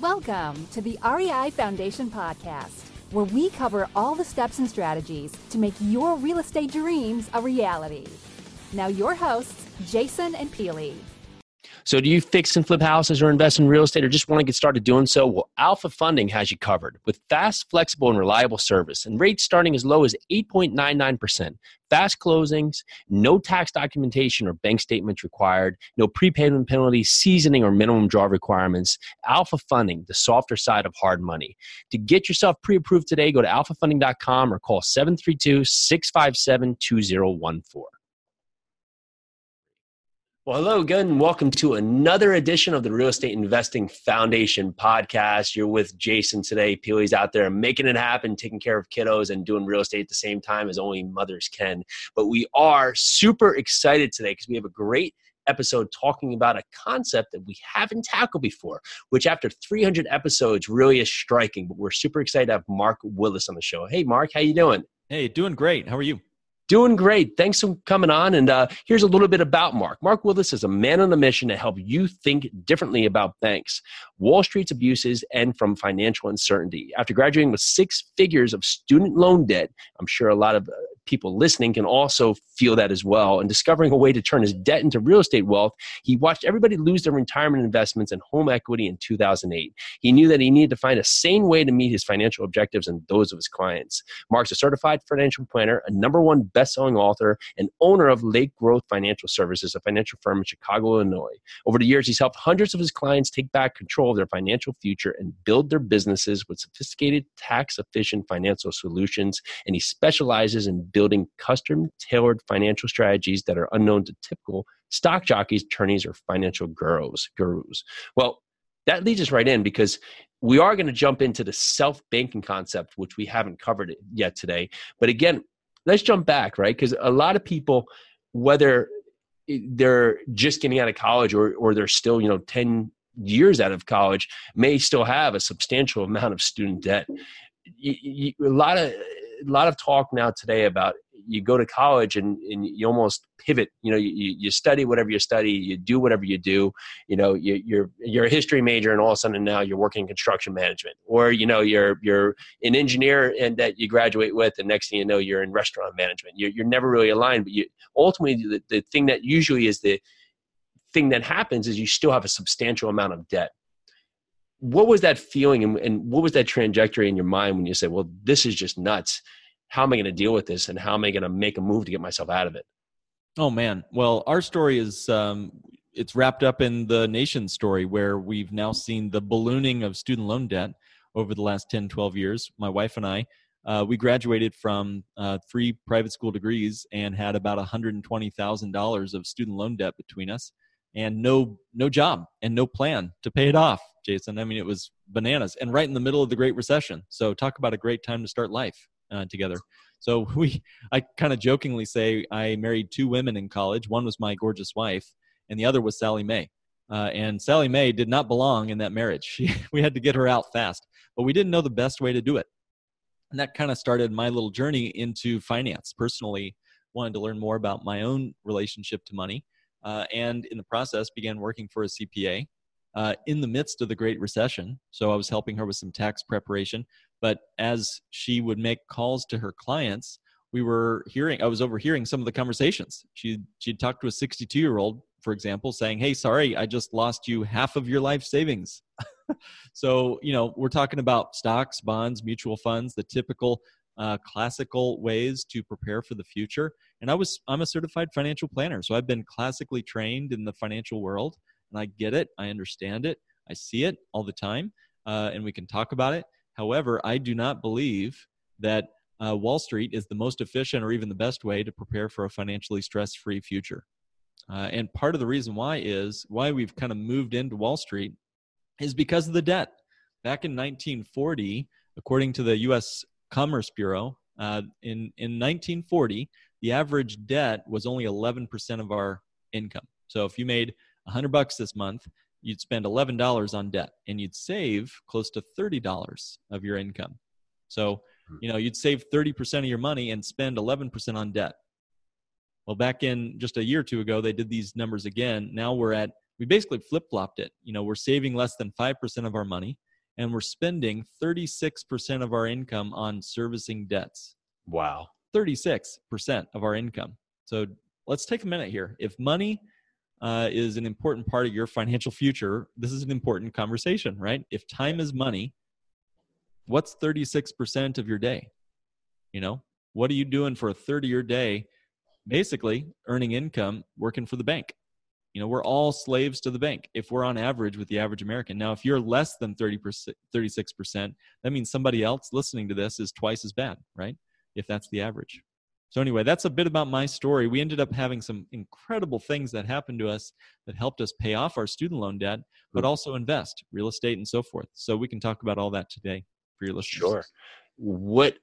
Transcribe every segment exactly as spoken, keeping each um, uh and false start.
Welcome to the R E I Foundation Podcast, where we cover all the steps and strategies to make your real estate dreams a reality. Now your hosts, Jason and Peely. So do you fix and flip houses or invest in real estate or just want to get started doing so? Well, Alpha Funding has you covered with fast, flexible, and reliable service and rates starting as low as eight point nine nine percent. Fast closings, no tax documentation or bank statements required, no prepayment penalties, seasoning, or minimum draw requirements. Alpha Funding, the softer side of hard money. To get yourself pre-approved today, go to alpha funding dot com or call seven three two, six five seven, two zero one four. Well, hello again, and welcome to another edition of the Real Estate Investing Foundation Podcast. You're with Jason today. Peely's out there making it happen, taking care of kiddos and doing real estate at the same time as only mothers can. But we are super excited today because we have a great episode talking about a concept that we haven't tackled before, which after three hundred episodes really is striking. But we're super excited to have Mark Willis on the show. Hey, Mark, how you doing? Hey, doing great. How are you? Doing great. Thanks for coming on. And uh, here's a little bit about Mark. Mark Willis is a man on a mission to help you think differently about banks, Wall Street's abuses, and from financial uncertainty. After graduating with six figures of student loan debt, I'm sure a lot of uh, people listening can also feel that as well, and discovering a way to turn his debt into real estate wealth, he watched everybody lose their retirement investments and home equity in two thousand eight. He knew that he needed to find a sane way to meet his financial objectives and those of his clients. Mark's a certified financial planner, a number one best-selling author, and owner of Lake Growth Financial Services, a financial firm in Chicago, Illinois. Over the years, he's helped hundreds of his clients take back control of their financial future and build their businesses with sophisticated, tax-efficient financial solutions, and he specializes in building custom-tailored financial strategies that are unknown to typical stock jockeys, attorneys, or financial gurus. gurus. Well, that leads us right in because we are going to jump into the self-banking concept, which we haven't covered yet today. But again, let's jump back, right? Because a lot of people, whether they're just getting out of college or or they're still, you know, ten years out of college, may still have a substantial amount of student debt. You, you, a lot of... A lot of talk now today about you go to college and, and you almost pivot. You know, you, you study whatever you study, you do whatever you do. You know, you, you're you're a history major, and all of a sudden now you're working in construction management, or you know, you're you're an engineer and that you graduate with, and next thing you know, you're in restaurant management. You're you're never really aligned, but you ultimately the, the thing that usually is the thing that happens is you still have a substantial amount of debt. What was that feeling and, and what was that trajectory in your mind when you said, well, this is just nuts. How am I going to deal with this? And how am I going to make a move to get myself out of it? Oh, man. Well, our story is, um, it's wrapped up in the nation's story where we've now seen the ballooning of student loan debt over the last ten, twelve years. My wife and I, uh, we graduated from uh, three private school degrees and had about one hundred twenty thousand dollars of student loan debt between us. And no, no job and no plan to pay it off, Jason. I mean, it was bananas, and right in the middle of the Great Recession. So talk about a great time to start life uh, together. So we, I kind of jokingly say I married two women in college. One was my gorgeous wife and the other was Sallie Mae. Uh, and Sallie Mae did not belong in that marriage. She, we had to get her out fast, but we didn't know the best way to do it. And that kind of started my little journey into finance. Personally, wanted to learn more about my own relationship to money. Uh, and in the process, began working for a C P A uh, in the midst of the Great Recession. So I was helping her with some tax preparation. But as she would make calls to her clients, we were hearing, I was overhearing some of the conversations. She'd, she'd talk to a sixty-two-year-old, for example, saying, hey, sorry, I just lost you half of your life savings. So, you know, we're talking about stocks, bonds, mutual funds, the typical Uh, classical ways to prepare for the future. And I was, I'm a certified financial planner. So I've been classically trained in the financial world, and I get it. I understand it. I see it all the time. Uh, and we can talk about it. However, I do not believe that uh, Wall Street is the most efficient or even the best way to prepare for a financially stress-free future. Uh, and part of the reason why is why we've kind of moved into Wall Street is because of the debt. Back in nineteen forty, according to the U S Commerce Bureau, uh, in, in nineteen forty, the average debt was only eleven percent of our income. So if you made one hundred bucks this month, you'd spend eleven dollars on debt and you'd save close to thirty dollars of your income. So, you know, you'd save thirty percent of your money and spend eleven percent on debt. Well, back in just a year or two ago, they did these numbers again. Now we're at, we basically flip-flopped it. You know, we're saving less than five percent of our money and we're spending thirty-six percent of our income on servicing debts. Wow. thirty-six percent of our income. So let's take a minute here. If money uh, is an important part of your financial future, this is an important conversation, right? If time is money, what's thirty-six percent of your day? You know, what are you doing for a third of your day? Basically earning income, working for the bank. You know, we're all slaves to the bank if we're on average with the average American. Now, if you're less than thirty percent, thirty-six percent, that means somebody else listening to this is twice as bad, right? If that's the average. So anyway, that's a bit about my story. We ended up having some incredible things that happened to us that helped us pay off our student loan debt, but also invest, real estate and so forth. So we can talk about all that today for your listeners. Sure. What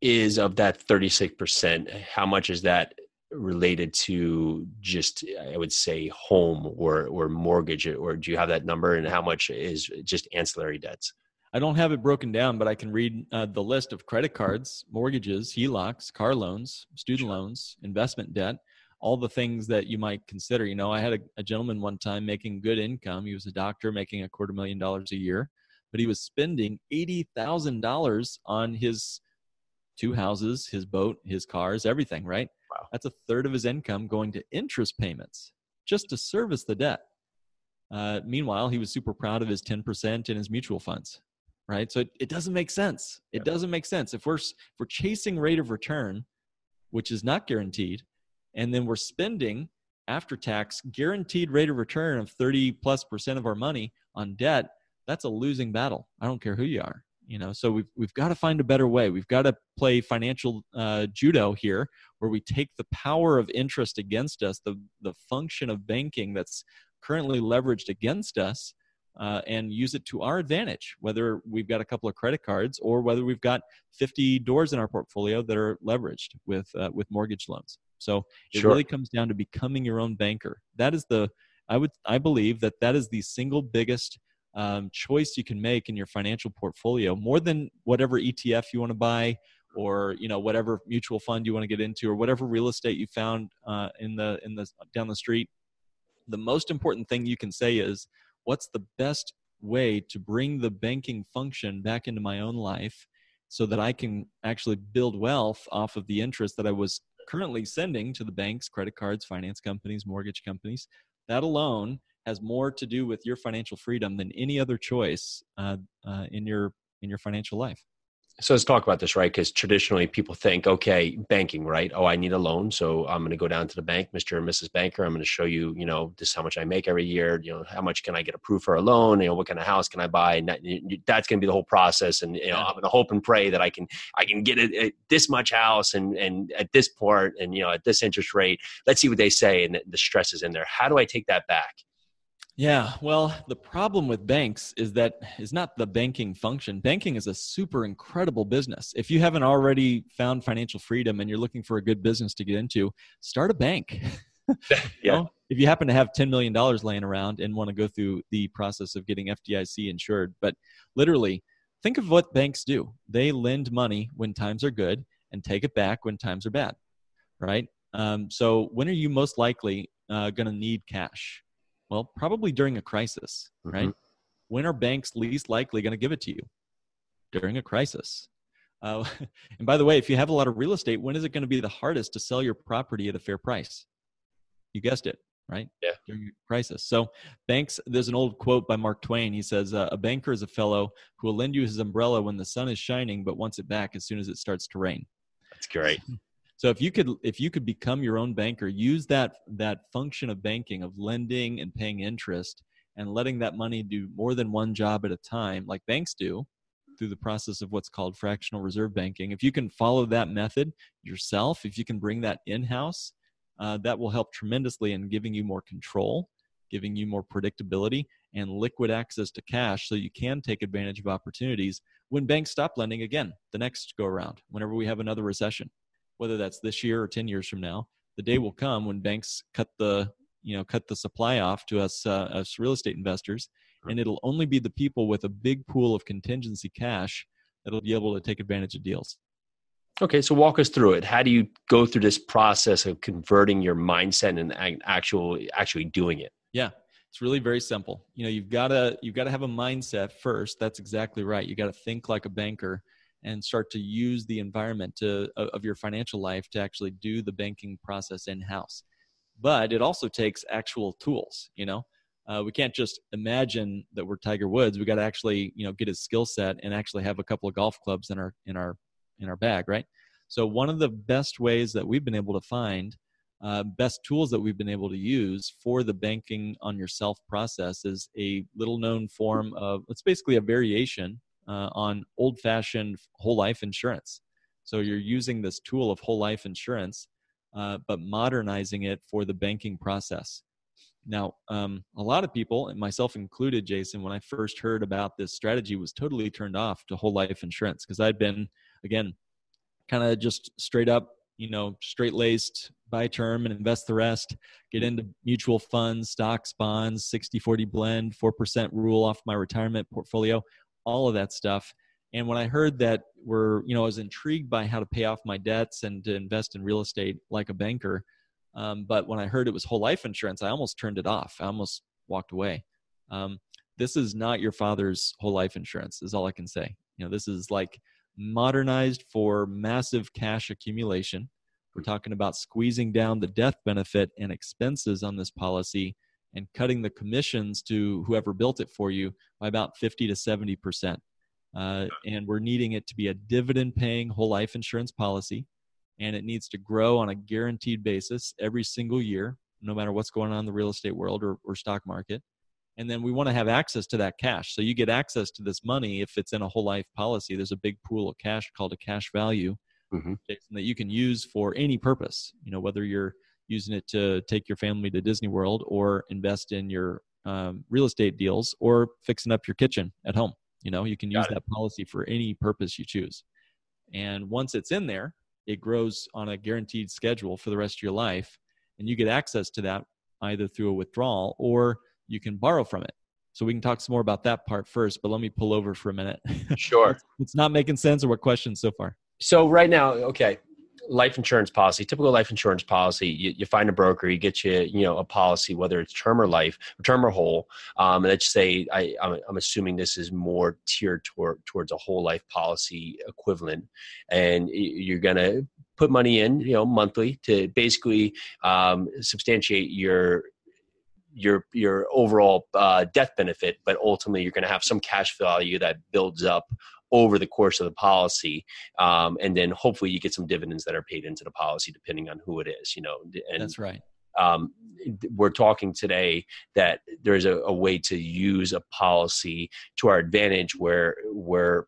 is of that thirty-six percent, how much is that related to just, I would say, home or or mortgage, or do you have that number, and how much is just ancillary debts? I don't have it broken down, but I can read uh, the list of credit cards, mortgages, H E L O Cs, car loans, student loans, investment debt, all the things that you might consider. You know, I had a, a gentleman one time making good income. He was a doctor making a quarter million dollars a year, but he was spending eighty thousand dollars on his two houses, his boat, his cars, everything, right? Wow. That's a third of his income going to interest payments just to service the debt. Uh, meanwhile, he was super proud of his ten percent in his mutual funds, right? So it, it doesn't make sense. It yeah. doesn't make sense. If we're, if we're chasing rate of return, which is not guaranteed, and then we're spending after tax guaranteed rate of return of thirty plus percent of our money on debt, that's a losing battle. I don't care who you are. You know, so we've, we've got to find a better way. We've got to play financial uh, judo here, where we take the power of interest against us, the, the function of banking that's currently leveraged against us, uh, and use it to our advantage, whether we've got a couple of credit cards or whether we've got fifty doors in our portfolio that are leveraged with, uh, with mortgage loans. So it Sure. really comes down to becoming your own banker. That is the, I would, I believe that that is the single biggest Um, choice you can make in your financial portfolio, more than whatever E T F you want to buy, or you know whatever mutual fund you want to get into, or whatever real estate you found uh, in the in the down the street. The most important thing you can say is, what's the best way to bring the banking function back into my own life, so that I can actually build wealth off of the interest that I was currently sending to the banks, credit cards, finance companies, mortgage companies. That alone has more to do with your financial freedom than any other choice uh, uh, in your in your financial life. So let's talk about this, right? Because traditionally people think, okay, banking, right? Oh, I need a loan, so I'm going to go down to the bank, Mister and Missus Banker. I'm going to show you, you know, this is how much I make every year. You know, how much can I get approved for a loan? You know, what kind of house can I buy? And that, you, that's going to be the whole process. And you know, I'm going to hope and pray that I can I can get it at this much house and and at this part and you know at this interest rate. Let's see what they say. And the stress is in there. How do I take that back? Yeah, well, the problem with banks is that it's not the banking function. Banking is a super incredible business. If you haven't already found financial freedom and you're looking for a good business to get into, start a bank. Yeah. You know, if you happen to have ten million dollars laying around and want to go through the process of getting F D I C insured. But literally, think of what banks do. They lend money when times are good and take it back when times are bad, right? Um, so when are you most likely uh, going to need cash? Well, probably during a crisis, right? Mm-hmm. When are banks least likely going to give it to you? During a crisis. Uh, and by the way, if you have a lot of real estate, when is it going to be the hardest to sell your property at a fair price? You guessed it, right? Yeah. During a crisis. So banks, there's an old quote by Mark Twain. He says, uh, a banker is a fellow who will lend you his umbrella when the sun is shining, but wants it back as soon as it starts to rain. That's great. So if you could if you could become your own banker, use that that function of banking, of lending and paying interest, and letting that money do more than one job at a time, like banks do, through the process of what's called fractional reserve banking. If you can follow that method yourself, if you can bring that in-house, uh, that will help tremendously in giving you more control, giving you more predictability, and liquid access to cash so you can take advantage of opportunities when banks stop lending again, the next go around, whenever we have another recession. Whether that's this year or ten years from now, the day will come when banks cut the, you know, cut the supply off to us, uh, us real estate investors, and it'll only be the people with a big pool of contingency cash that'll be able to take advantage of deals. Okay, so walk us through it. How do you go through this process of converting your mindset and actual actually doing it? Yeah, It's really very simple. You know, you've got to you've got to have a mindset first. That's exactly right. You got to think like a banker and start to use the environment to, of your financial life to actually do the banking process in-house. But it also takes actual tools. You know, uh, we can't just imagine that we're Tiger Woods. We got to actually, you know, get his skill set and actually have a couple of golf clubs in our in our in our bag, right? So one of the best ways that we've been able to find, uh, best tools that we've been able to use for the banking on yourself process is a little known form of, it's basically a variation uh, on old-fashioned whole life insurance. So you're using this tool of whole life insurance, uh, but modernizing it for the banking process. Now, um, a lot of people, and myself included, Jason, when I first heard about this strategy, was totally turned off to whole life insurance because I'd been, again, kind of just straight up, you know, straight laced, buy term and invest the rest, get into mutual funds, stocks, bonds, sixty forty blend, four percent rule off my retirement portfolio, all of that stuff. And when I heard that we're, you know, I was intrigued by how to pay off my debts and to invest in real estate like a banker. Um, but when I heard it was whole life insurance, I almost turned it off. I almost walked away. Um, this is not your father's whole life insurance is all I can say. You know, this is like modernized for massive cash accumulation. We're talking about squeezing down the death benefit and expenses on this policy and cutting the commissions to whoever built it for you by about fifty to seventy percent. Uh, and we're needing it to be a dividend paying whole life insurance policy. And it needs to grow on a guaranteed basis every single year, no matter what's going on in the real estate world or, or stock market. And then we want to have access to that cash. So you get access to this money if it's in a whole life policy. There's a big pool of cash called a cash value mm-hmm. that you can use for any purpose. You know, whether you're using it to take your family to Disney World or invest in your um, real estate deals or fixing up your kitchen at home. You know, you can use that policy for any purpose you choose. And once it's in there, it grows on a guaranteed schedule for the rest of your life. And you get access to that either through a withdrawal or you can borrow from it. So we can talk some more about that part first, but let me pull over for a minute. Sure. it's, it's not making sense or what questions so far? So right now, okay, life insurance policy, typical life insurance policy, you, you find a broker, you get you, you know, a policy, whether it's term or life, term or whole. Um, and let's say, I, I'm, I'm assuming this is more tiered toward, towards a whole life policy equivalent. And you're going to put money in, you know, monthly to basically um, substantiate your your your overall uh, death benefit, but ultimately you're going to have some cash value that builds up over the course of the policy. Um, and then hopefully you get some dividends that are paid into the policy, depending on who it is, you know. And, That's right. Um, we're talking today that there's a, a way to use a policy to our advantage where we're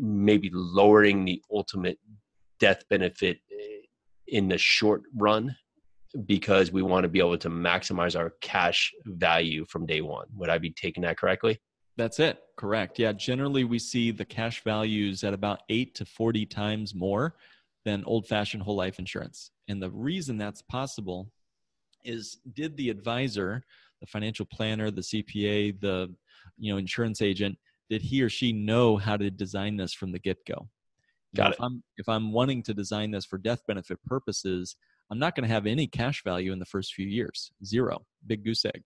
maybe lowering the ultimate death benefit in the short run, because we want to be able to maximize our cash value from day one. Would I be taking that correctly? That's it. Correct. Yeah. Generally, we see the cash values at about eight to forty times more than old-fashioned whole life insurance. And the reason that's possible is, did the advisor, the financial planner, the C P A, the, you know, insurance agent, did he or she know how to design this from the get-go? Got it. If I'm, if I'm wanting to design this for death benefit purposes, I'm not going to have any cash value in the first few years. Zero. Big goose egg.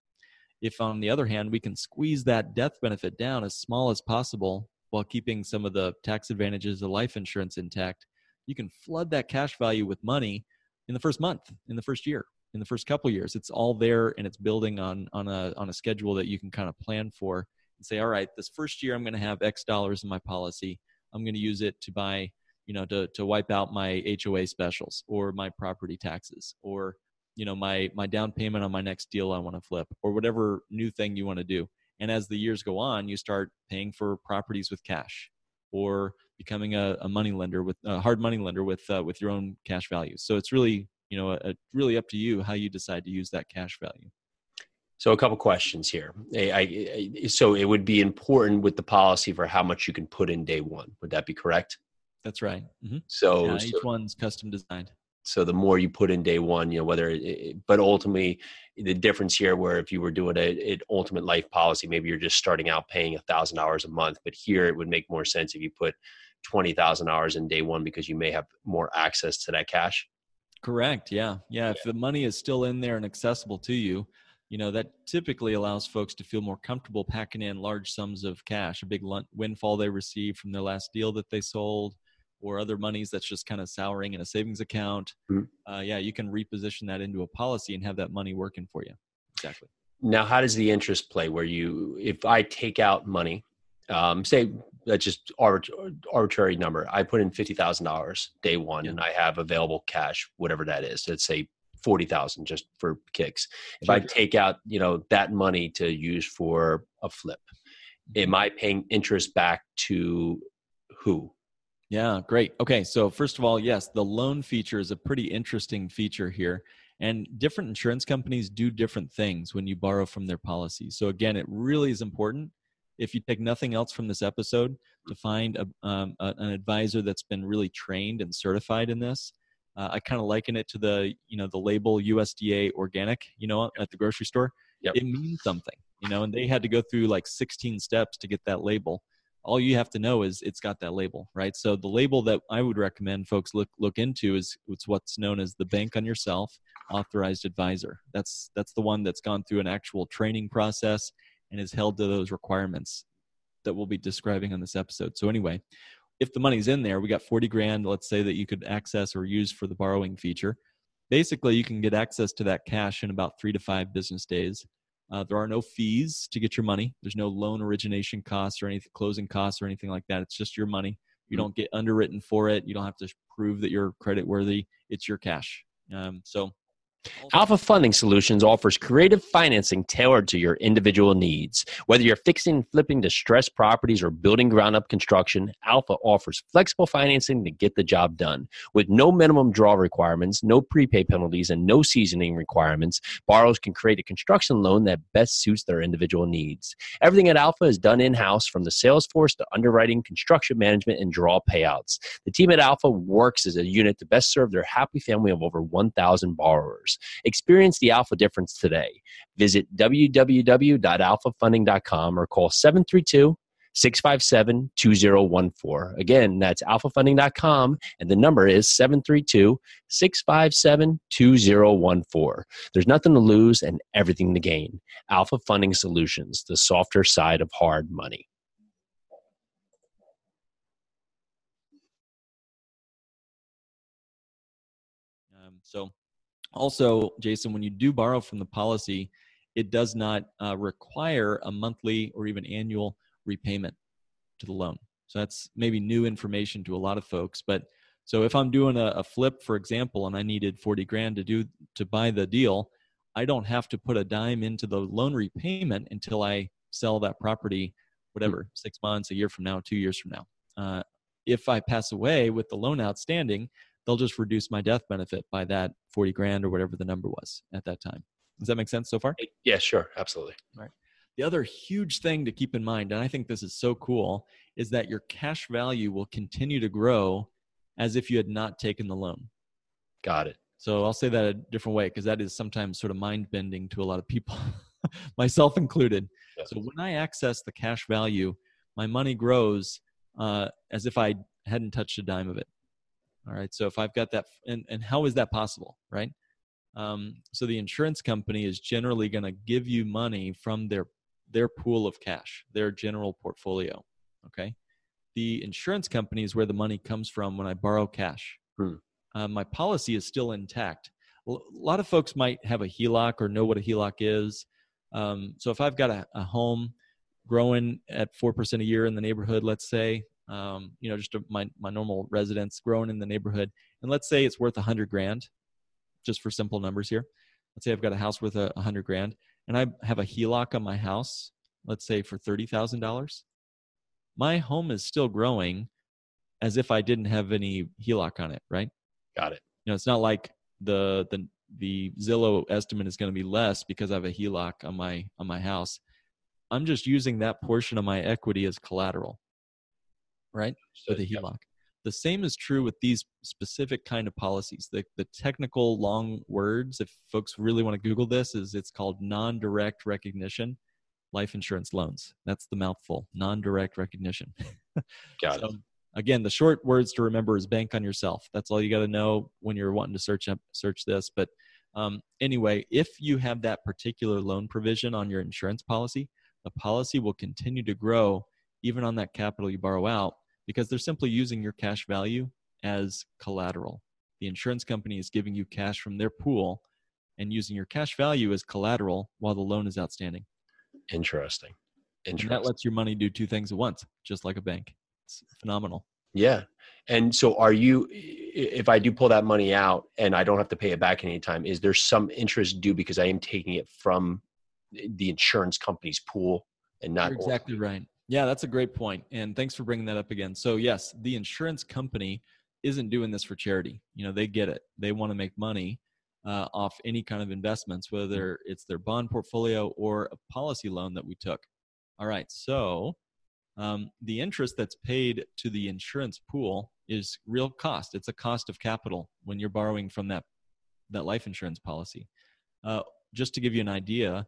If, on the other hand, we can squeeze that death benefit down as small as possible while keeping some of the tax advantages of life insurance intact, you can flood that cash value with money in the first month, in the first year, in the first couple of years. It's all there, and it's building on, on, a, on a schedule that you can kind of plan for and say, all right, this first year I'm going to have X dollars in my policy. I'm going to use it to buy, you know, to, to wipe out my H O A specials or my property taxes or, you know, my, my down payment on my next deal I want to flip or whatever new thing you want to do. And as the years go on, you start paying for properties with cash or becoming a, a money lender with a hard money lender with, uh, with your own cash value. So it's really, you know, a, a really up to you how you decide to use that cash value. So a couple questions here. I, I, so it would be important with the policy for how much you can put in day one. Would that be correct? That's right. Mm-hmm. So yeah, each so, one's custom designed. So the more you put in day one, you know, whether, it, but ultimately the difference here where if you were doing a, an ultimate life policy, maybe you're just starting out paying a thousand dollars a month, but here it would make more sense if you put twenty thousand dollars in day one, because you may have more access to that cash. Correct. Yeah. Yeah. Yeah. If the money is still in there and accessible to you, you know, that typically allows folks to feel more comfortable packing in large sums of cash, a big windfall they received from their last deal that they sold, or other monies that's just kind of souring in a savings account. Mm-hmm. Uh, yeah, you can reposition that into a policy and have that money working for you. Exactly. Now, how does the interest play where you, if I take out money, um, say that's just arbit- arbitrary number, I put in fifty thousand dollars day one, yeah, and I have available cash, whatever that is, let's say forty thousand just for kicks. If sure. I take out, you know, that money to use for a flip, am I paying interest back to who? Yeah, great. Okay. So first of all, yes, the loan feature is a pretty interesting feature here. And different insurance companies do different things when you borrow from their policies. So again, it really is important, if you take nothing else from this episode, to find a, um, a, an advisor that's been really trained and certified in this. Uh, I kind of liken it to the, you know, the label U S D A organic, you know, at the grocery store. Yep. It means something, you know, and they had to go through like sixteen steps to get that label. All you have to know is it's got that label, right? So the label that I would recommend folks look look into is it's what's known as the Bank on Yourself Authorized Advisor. That's that's the one that's gone through an actual training process and is held to those requirements that we'll be describing on this episode. So anyway, if the money's in there, we got forty grand, let's say, that you could access or use for the borrowing feature. Basically, you can get access to that cash in about three to five business days. Uh, there are no fees to get your money. There's no loan origination costs or anything, closing costs or anything like that. It's just your money. You don't get underwritten for it. You don't have to prove that you're credit worthy. It's your cash. Um, so, Alpha Funding Solutions offers creative financing tailored to your individual needs. Whether you're fixing and flipping distressed properties or building ground-up construction, Alpha offers flexible financing to get the job done. With no minimum draw requirements, no prepay penalties, and no seasoning requirements, borrowers can create a construction loan that best suits their individual needs. Everything at Alpha is done in-house, from the sales force to underwriting, construction management, and draw payouts. The team at Alpha works as a unit to best serve their happy family of over one thousand borrowers. Experience the Alpha difference today. Visit w w w dot alpha funding dot com or call seven three two, six five seven, two zero one four. Again, that's alpha funding dot com, and the number is seven three two, six five seven, two zero one four. There's nothing to lose and everything to gain. Alpha Funding Solutions, the softer side of hard money. Um, so Also, Jason, when you do borrow from the policy, it does not uh, require a monthly or even annual repayment to the loan. So that's maybe new information to a lot of folks. But so if I'm doing a, a flip, for example, and I needed forty grand to do to buy the deal, I don't have to put a dime into the loan repayment until I sell that property, whatever, six months, a year from now, two years from now. Uh, if I pass away with the loan outstanding, they'll just reduce my death benefit by that forty grand or whatever the number was at that time. Does that make sense so far? Yeah, sure. Absolutely. All right. The other huge thing to keep in mind, and I think this is so cool, is that your cash value will continue to grow as if you had not taken the loan. Got it. So I'll say that a different way, because that is sometimes sort of mind bending to a lot of people, myself included. Yes. So when I access the cash value, my money grows uh, as if I hadn't touched a dime of it. All right. So if I've got that, and, and how is that possible? Right. Um, so the insurance company is generally going to give you money from their, their pool of cash, their general portfolio. Okay. The insurance company is where the money comes from when I borrow cash. Hmm. Uh, my policy is still intact. A lot of folks might have a H E L O C or know what a H E L O C is. Um, so if I've got a, a home growing at four percent a year in the neighborhood, let's say, Um, you know, just a, my my normal residence growing in the neighborhood, and let's say it's worth a hundred grand, just for simple numbers here. Let's say I've got a house worth a hundred grand, and I have a H E L O C on my house, let's say for thirty thousand dollars. My home is still growing, as if I didn't have any H E L O C on it, right? Got it. You know, it's not like the the the Zillow estimate is going to be less because I have a H E L O C on my on my house. I'm just using that portion of my equity as collateral. Right? With the H E L O C. The same is true with these specific kind of policies. The, the technical long words, if folks really want to Google this, is it's called non-direct recognition life insurance loans. That's the mouthful, non-direct recognition. Got so, it. Again, the short words to remember is bank on yourself. That's all you got to know when you're wanting to search up, search this. But Um, anyway, if you have that particular loan provision on your insurance policy, the policy will continue to grow even on that capital you borrow out, because they're simply using your cash value as collateral. The insurance company is giving you cash from their pool and using your cash value as collateral while the loan is outstanding. Interesting. Interesting. And that lets your money do two things at once, just like a bank. It's phenomenal. Yeah. And so are you, if I do pull that money out and I don't have to pay it back any time, is there some interest due because I am taking it from the insurance company's pool and not? You're exactly right. Yeah, that's a great point. And thanks for bringing that up again. So yes, the insurance company isn't doing this for charity. You know, they get it. They want to make money uh, off any kind of investments, whether it's their bond portfolio or a policy loan that we took. All right. So um, the interest that's paid to the insurance pool is real cost. It's a cost of capital when you're borrowing from that, that life insurance policy. Uh, just to give you an idea,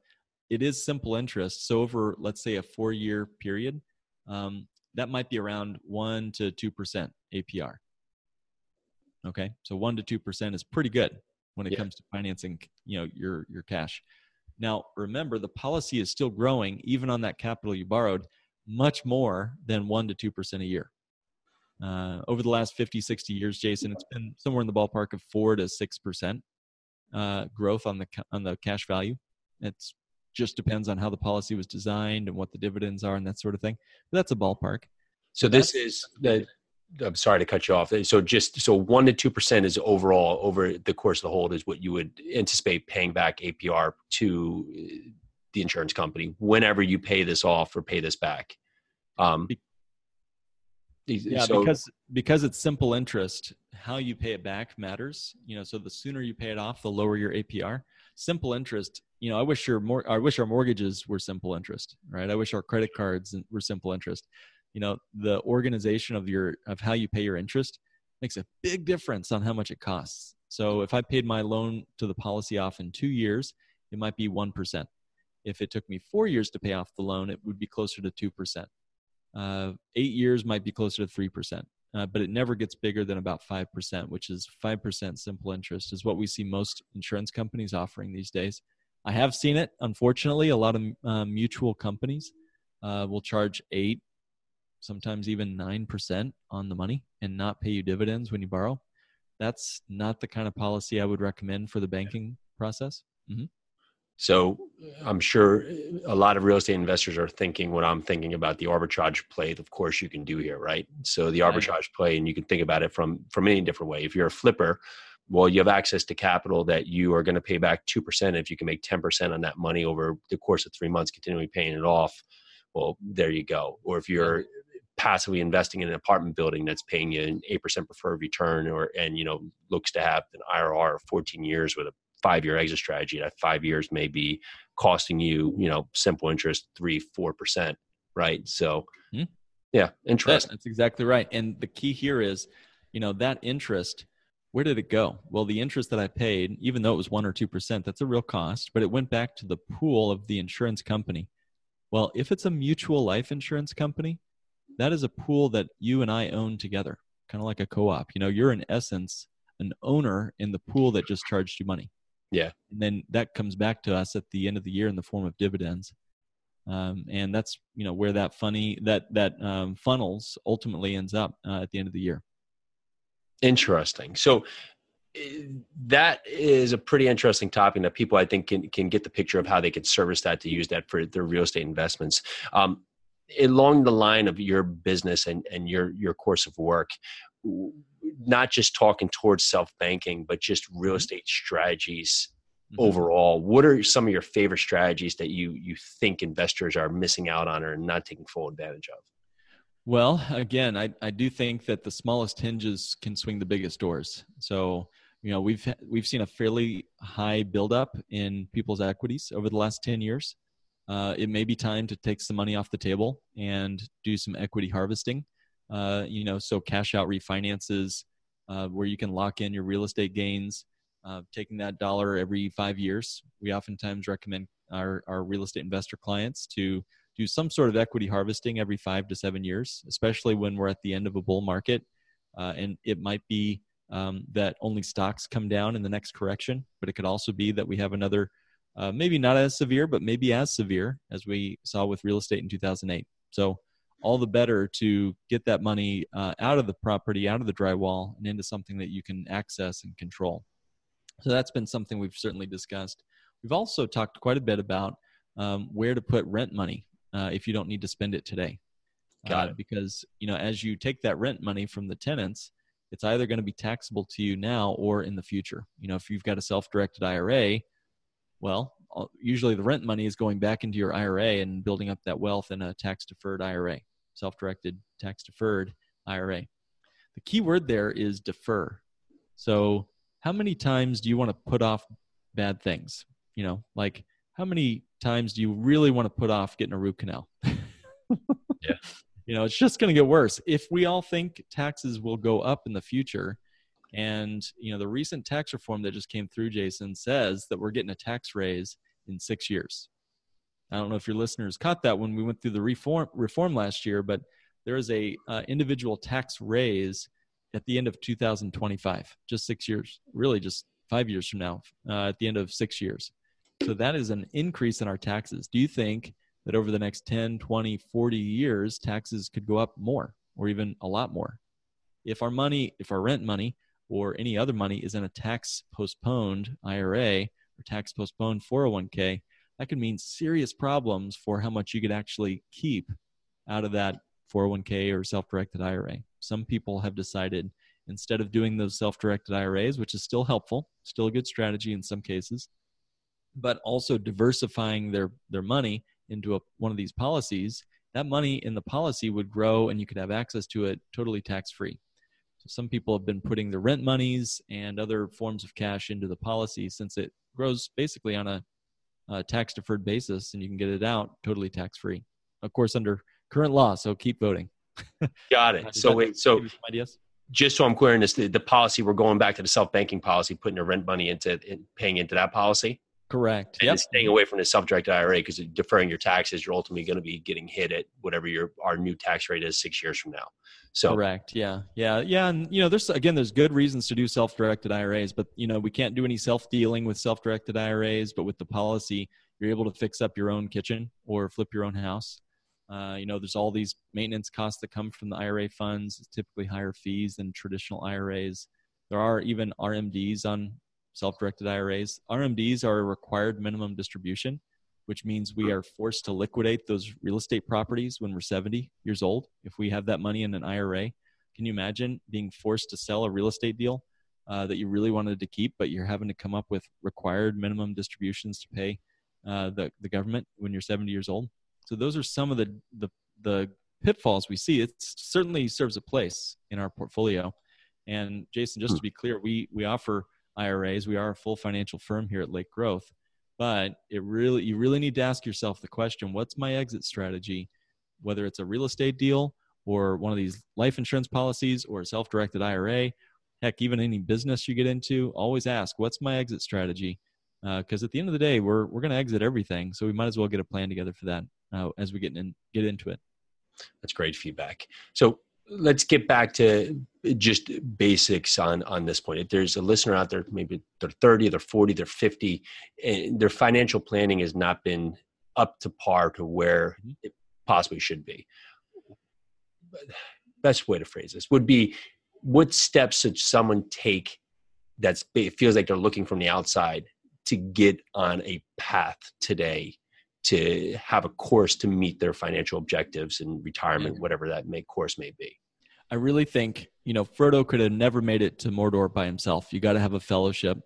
it is simple interest. So over, let's say, a four-year period, um, that might be around one to two percent A P R. Okay. So one to two percent is pretty good when it yeah. comes to financing, you know, your, your cash. Now, remember, the policy is still growing, even on that capital you borrowed, much more than one to two percent a year. Uh, over the last fifty, sixty years, Jason, it's been somewhere in the ballpark of four to six percent uh, growth on the on the cash value. It's just depends on how the policy was designed and what the dividends are and that sort of thing. But that's a ballpark. So, so this is the, I'm sorry to cut you off. So just, so one to two percent is overall over the course of the hold is what you would anticipate paying back A P R to the insurance company whenever you pay this off or pay this back. Um, yeah, so, because, because it's simple interest, how you pay it back matters, you know, so the sooner you pay it off, the lower your A P R. Simple interest, you know, I wish your mor- I wish our mortgages were simple interest, right? I wish our credit cards were simple interest. You know, the organization of your of how you pay your interest makes a big difference on how much it costs. So if I paid my loan to the policy off in two years, it might be one percent. If it took me four years to pay off the loan, it would be closer to two percent. Uh, eight years might be closer to three percent, uh, but it never gets bigger than about five percent, which is five percent simple interest is what we see most insurance companies offering these days. I have seen it, unfortunately, a lot of uh, mutual companies uh, will charge eight, sometimes even nine percent on the money and not pay you dividends when you borrow. That's not the kind of policy I would recommend for the banking process. Mm-hmm. So I'm sure a lot of real estate investors are thinking what I'm thinking about the arbitrage play. Of course you can do here, right? So the arbitrage play, and you can think about it from, from any different way. If you're a flipper, well, you have access to capital that you are going to pay back two percent. If you can make ten percent on that money over the course of three months, continually paying it off. Well, there you go. Or if you're passively investing in an apartment building that's paying you an eight percent preferred return or, and, you know, looks to have an I R R of fourteen years with a five-year exit strategy, that five years may be costing you, you know, simple interest, three, four percent, right? So, mm-hmm. yeah, interest. That's exactly right. And the key here is, you know, that interest, where did it go? Well, the interest that I paid, even though it was one or two percent, that's a real cost, but it went back to the pool of the insurance company. Well, if it's a mutual life insurance company, that is a pool that you and I own together, kind of like a co-op. You know, you're in essence an owner in the pool that just charged you money. Yeah. And then that comes back to us at the end of the year in the form of dividends. Um, and that's, you know, where that funny, that, that um, funnels ultimately ends up uh, at the end of the year. Interesting. So that is a pretty interesting topic that people, I think, can, can get the picture of how they could service that to use that for their real estate investments. Um, along the line of your business and, and your, your course of work, not just talking towards self-banking, but just real estate strategies mm-hmm. overall. What are some of your favorite strategies that you you think investors are missing out on or not taking full advantage of? Well, again, I, I do think that the smallest hinges can swing the biggest doors. So, you know, we've we've seen a fairly high buildup in people's equities over the last ten years. Uh, it may be time to take some money off the table and do some equity harvesting. Uh, you know, so cash out refinances, uh, where you can lock in your real estate gains, uh, taking that dollar every five years. We oftentimes recommend our, our real estate investor clients to do some sort of equity harvesting every five to seven years, especially when we're at the end of a bull market. Uh, and it might be um, that only stocks come down in the next correction, but it could also be that we have another, uh, maybe not as severe, but maybe as severe as we saw with real estate in two thousand eight. So all the better to get that money uh, out of the property, out of the drywall, and into something that you can access and control. So that's been something we've certainly discussed. We've also talked quite a bit about um, where to put rent money uh, if you don't need to spend it today. Got uh, it. Because, you know, as you take that rent money from the tenants, it's either going to be taxable to you now or in the future. You know, if you've got a self-directed I R A, well, usually the rent money is going back into your I R A and building up that wealth in a tax-deferred I R A, self-directed tax-deferred I R A. The key word there is defer. So how many times do you want to put off bad things? You know, like how many times do you really want to put off getting a root canal? Yeah. You know, it's just going to get worse. If we all think taxes will go up in the future, and, you know, the recent tax reform that just came through, Jason, says that we're getting a tax raise in six years. I don't know if your listeners caught that when we went through the reform reform last year, but there is a uh, individual tax raise at the end of two thousand twenty-five, just six years, really just five years from now, uh, at the end of six years. So that is an increase in our taxes. Do you think that over the next ten, twenty, forty years, taxes could go up more or even a lot more? If our money, if our rent money, or any other money is in a tax postponed I R A or tax postponed four oh one k, that could mean serious problems for how much you could actually keep out of that four oh one k or self-directed I R A. Some people have decided instead of doing those self-directed I R As, which is still helpful, still a good strategy in some cases, but also diversifying their, their money into a, one of these policies, that money in the policy would grow and you could have access to it totally tax-free. Some people have been putting their rent monies and other forms of cash into the policy since it grows basically on a, a tax-deferred basis, and you can get it out totally tax-free. Of course, under current law, so keep voting. Got it. so wait, so ideas? Just so I'm clear on this, the, the policy, we're going back to the self-banking policy, putting the rent money into in, paying into that policy? Correct. And yep. Staying away from the self-directed I R A because deferring your taxes, you're ultimately going to be getting hit at whatever your our new tax rate is six years from now. So correct. Yeah. Yeah. Yeah. And you know, there's, again, there's good reasons to do self-directed I R As, but you know, we can't do any self-dealing with self-directed I R As, but with the policy, you're able to fix up your own kitchen or flip your own house. Uh, you know, there's all these maintenance costs that come from the I R A funds. It's typically higher fees than traditional I R As. There are even R M Ds on self-directed I R As. R M Ds are a required minimum distribution, which means we are forced to liquidate those real estate properties when we're seventy years old. If we have that money in an I R A, can you imagine being forced to sell a real estate deal uh, that you really wanted to keep, but you're having to come up with required minimum distributions to pay uh, the, the government when you're seventy years old? So those are some of the, the, the pitfalls we see. It certainly serves a place in our portfolio. And Jason, just to be clear, we we offer I R As. We are a full financial firm here at Lake Growth, but it really, you really need to ask yourself the question, what's my exit strategy? Whether it's a real estate deal or one of these life insurance policies or a self-directed I R A, heck, even any business you get into, always ask, what's my exit strategy? Because uh, at the end of the day, we're we're going to exit everything. So we might as well get a plan together for that uh, as we get in get into it. That's great feedback. So let's get back to just basics on, on this point. If there's a listener out there, maybe they're thirty, they're forty, they're fifty, and their financial planning has not been up to par to where it possibly should be. But best way to phrase this would be, what steps should someone take that's, it feels like they're looking from the outside to get on a path today to have a course to meet their financial objectives in retirement, whatever that may course may be? I really think, you know, Frodo could have never made it to Mordor by himself. You got to have a fellowship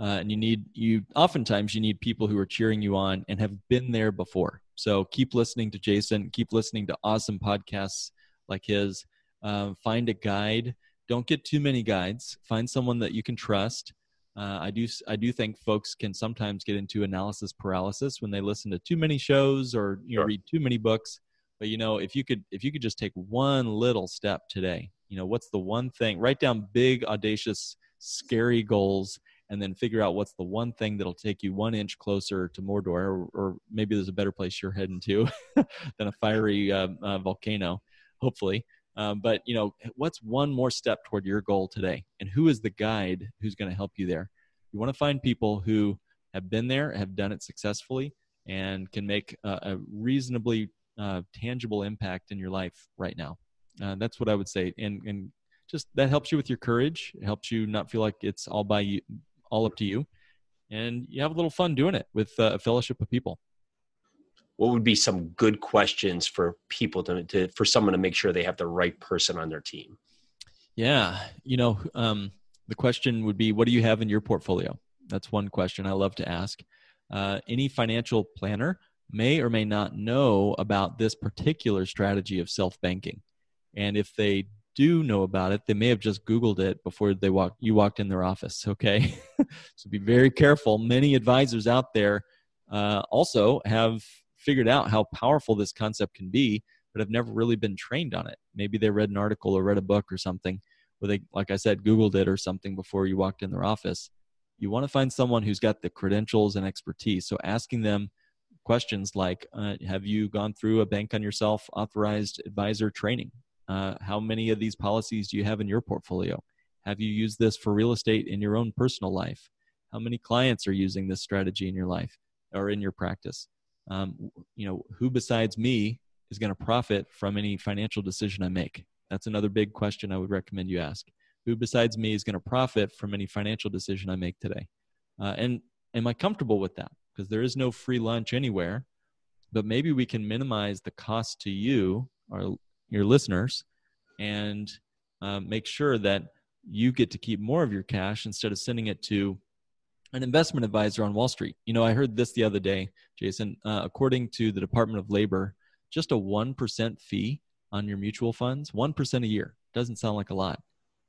uh, and you need, you oftentimes you need people who are cheering you on and have been there before. So keep listening to Jason, keep listening to awesome podcasts like his, uh, find a guide. Don't get too many guides. Find someone that you can trust. Uh, I do I do think folks can sometimes get into analysis paralysis when they listen to too many shows or you know, sure. read too many books. But you know, if you could if you could just take one little step today, you know, what's the one thing? Write down big, audacious, scary goals, and then figure out what's the one thing that'll take you one inch closer to Mordor, or, or maybe there's a better place you're heading to than a fiery uh, uh, volcano, hopefully. Um, but, you know, what's one more step toward your goal today? And who is the guide who's going to help you there? You want to find people who have been there, have done it successfully, and can make uh, a reasonably uh, tangible impact in your life right now. Uh, that's what I would say. And and just that helps you with your courage. It helps you not feel like it's all by you, all up to you. And you have a little fun doing it with uh, a fellowship of people. What would be some good questions for people to, to for someone to make sure they have the right person on their team? Yeah. You know, um, the question would be, what do you have in your portfolio? That's one question I love to ask. Uh, any financial planner may or may not know about this particular strategy of self-banking. And if they do know about it, they may have just Googled it before they walk, you walked in their office, okay? So be very careful. Many advisors out there uh, also have figured out how powerful this concept can be, but have never really been trained on it. Maybe they read an article or read a book or something where they, like I said, Googled it or something before you walked in their office. You want to find someone who's got the credentials and expertise. So asking them questions like, uh, have you gone through a Bank on Yourself Authorized Advisor training? Uh, how many of these policies do you have in your portfolio? Have you used this for real estate in your own personal life? How many clients are using this strategy in your life or in your practice? Um, you know, who besides me is going to profit from any financial decision I make? That's another big question I would recommend you ask. Who besides me is going to profit from any financial decision I make today? Uh, and am I comfortable with that? Because there is no free lunch anywhere, but maybe we can minimize the cost to you, our, your listeners, and uh, make sure that you get to keep more of your cash instead of sending it to an investment advisor on Wall Street. You know, I heard this the other day, Jason, uh, according to the Department of Labor, just a one percent fee on your mutual funds, one percent a year. Doesn't sound like a lot.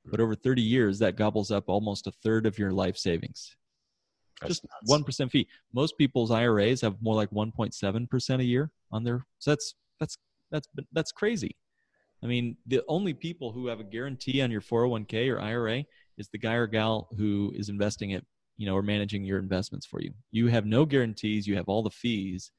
But over thirty years, that gobbles up almost a third of your life savings. That's just nuts. one percent fee. Most people's I R As have more like one point seven percent a year on their, so that's, that's, that's, that's crazy. I mean, the only people who have a guarantee on your four oh one k or I R A is the guy or gal who is investing it, you know, or managing your investments for you. You have no guarantees. You have all the fees.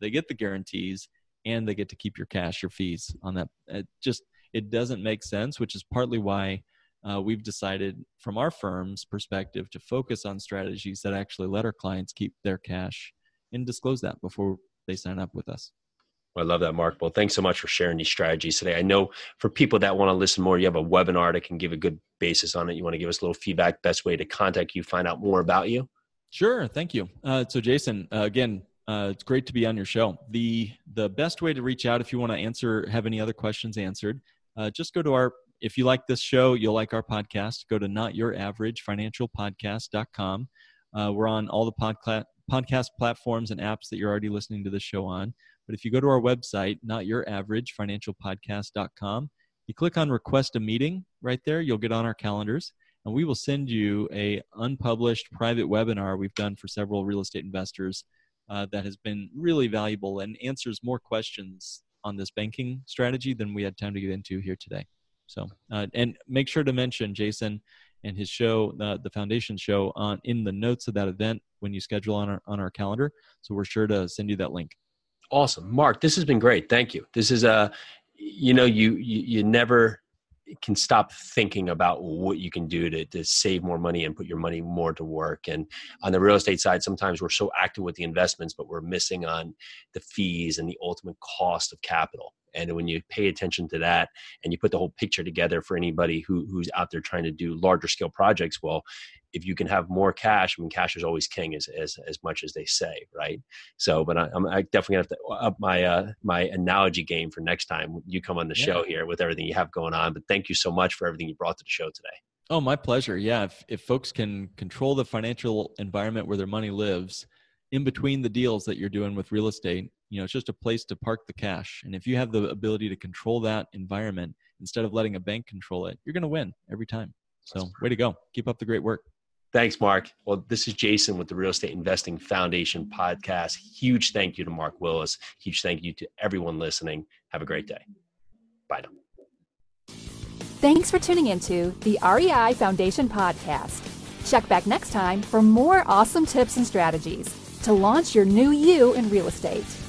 They get the guarantees and they get to keep your cash, your fees on that. It just, it doesn't make sense, which is partly why Uh, we've decided from our firm's perspective to focus on strategies that actually let our clients keep their cash and disclose that before they sign up with us. Well, I love that, Mark. Well, thanks so much for sharing these strategies today. I know for people that want to listen more, you have a webinar that can give a good basis on it. You want to give us a little feedback, best way to contact you, find out more about you? Sure. Thank you. Uh, so Jason, uh, again, uh, it's great to be on your show. The, the best way to reach out if you want to answer, have any other questions answered, uh, just go to our if you like this show, you'll like our podcast. Go to not your average financial podcast dot com. Uh, we're on all the podca- podcast platforms and apps that you're already listening to the show on. But if you go to our website, not your average financial podcast dot com, you click on request a meeting right there, you'll get on our calendars, and we will send you a unpublished private webinar we've done for several real estate investors uh, that has been really valuable and answers more questions on this banking strategy than we had time to get into here today. So, uh, and make sure to mention Jason and his show, uh, the Foundation Show, on in the notes of that event when you schedule on our on our calendar. So we're sure to send you that link. Awesome, Mark. This has been great. Thank you. This is a, uh, you know, you, you you never can stop thinking about what you can do to to save more money and put your money more to work. And on the real estate side, sometimes we're so active with the investments, but we're missing on the fees and the ultimate cost of capital. And when you pay attention to that and you put the whole picture together for anybody who, who's out there trying to do larger scale projects, well, if you can have more cash, I mean, cash is always king as, as, as much as they say, right? So, but I, I'm I definitely gonna have to up my, uh, my analogy game for next time you come on the yeah. show here with everything you have going on. But thank you so much for everything you brought to the show today. Oh, my pleasure. Yeah. If, if folks can control the financial environment where their money lives, in between the deals that you're doing with real estate, you know, it's just a place to park the cash. And if you have the ability to control that environment instead of letting a bank control it, you're going to win every time. So way to go. Keep up the great work. Thanks, Mark. Well, this is Jason with the Real Estate Investing Foundation podcast. Huge thank you to Mark Willis. Huge thank you to everyone listening. Have a great day. Bye now. Thanks for tuning into the R E I Foundation podcast. Check back next time for more awesome tips and strategies to launch your new you in real estate.